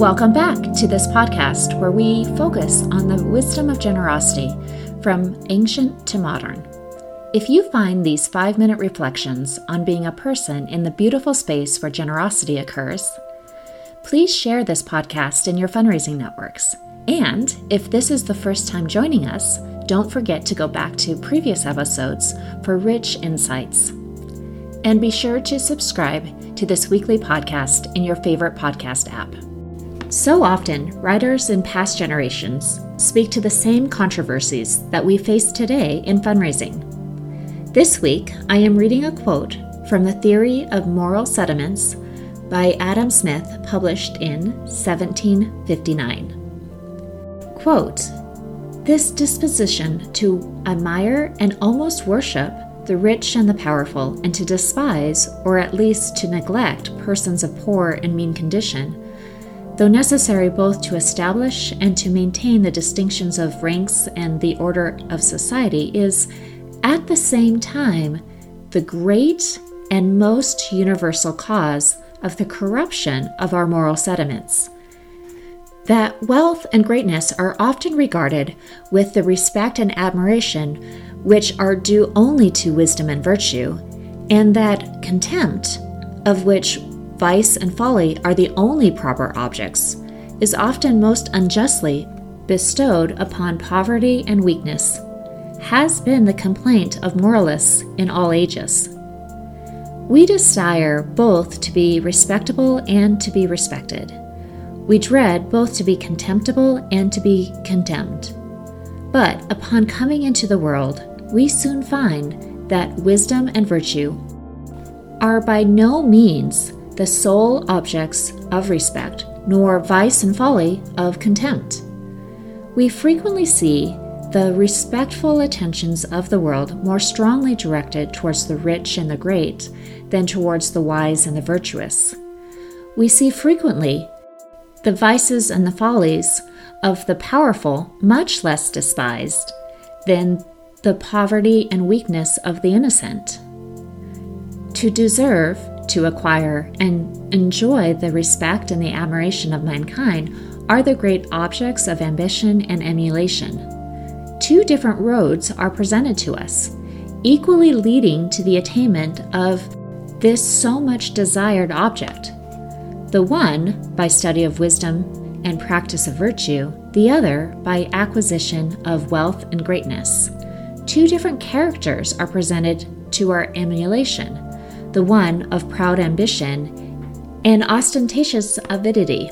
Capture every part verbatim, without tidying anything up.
Welcome back to this podcast where we focus on the wisdom of generosity from ancient to modern. If you find these five-minute reflections on being a person in the beautiful space where generosity occurs, please share this podcast in your fundraising networks. And if this is the first time joining us, don't forget to go back to previous episodes for rich insights. And be sure to subscribe to this weekly podcast in your favorite podcast app. So often, writers in past generations speak to the same controversies that we face today in fundraising. This week, I am reading a quote from The Theory of Moral Sentiments by Adam Smith, published in seventeen fifty-nine. Quote, "This disposition to admire and almost worship the rich and the powerful, and to despise, or at least to neglect, persons of poor and mean condition, though necessary both to establish and to maintain the distinctions of ranks and the order of society, is at the same time the great and most universal cause of the corruption of our moral sentiments. That wealth and greatness are often regarded with the respect and admiration which are due only to wisdom and virtue, and that contempt, of which vice and folly are the only proper objects, is often most unjustly bestowed upon poverty and weakness, has been the complaint of moralists in all ages. We desire both to be respectable and to be respected. We dread both to be contemptible and to be contemned. But upon coming into the world, we soon find that wisdom and virtue are by no means the sole objects of respect, nor vice and folly of contempt. We frequently see the respectful attentions of the world more strongly directed towards the rich and the great than towards the wise and the virtuous. We see frequently the vices and the follies of the powerful much less despised than the poverty and weakness of the innocent. To deserve, to acquire and enjoy the respect and the admiration of mankind are the great objects of ambition and emulation. Two different roads are presented to us, equally leading to the attainment of this so much desired object. The one by study of wisdom and practice of virtue, the other by acquisition of wealth and greatness. Two different characters are presented to our emulation, the one of proud ambition and ostentatious avidity,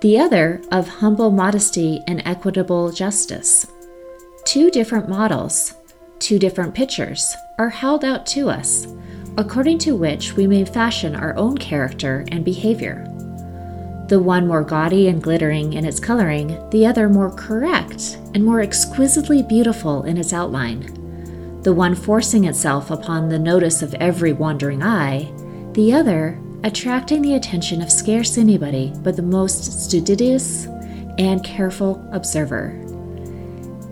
the other of humble modesty and equitable justice. Two different models, two different pictures, are held out to us, according to which we may fashion our own character and behavior. The one more gaudy and glittering in its coloring, the other more correct and more exquisitely beautiful in its outline. The one forcing itself upon the notice of every wandering eye, the other attracting the attention of scarce anybody but the most studious and careful observer.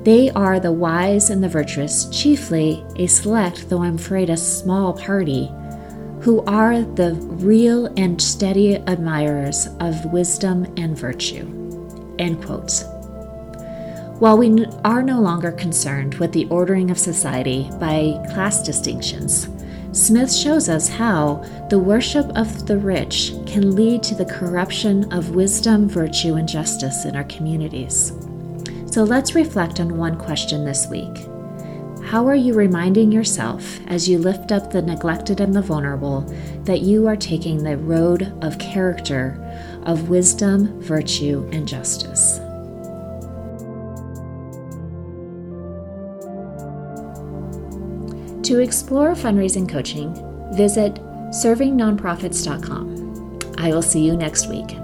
They are the wise and the virtuous, chiefly a select, though I'm afraid a small party, who are the real and steady admirers of wisdom and virtue." End quote. While we are no longer concerned with the ordering of society by class distinctions, Smith shows us how the worship of the rich can lead to the corruption of wisdom, virtue, and justice in our communities. So let's reflect on one question this week. How are you reminding yourself, as you lift up the neglected and the vulnerable, that you are taking the road of character, of wisdom, virtue, and justice? To explore fundraising coaching, visit serving nonprofits dot com. I will see you next week.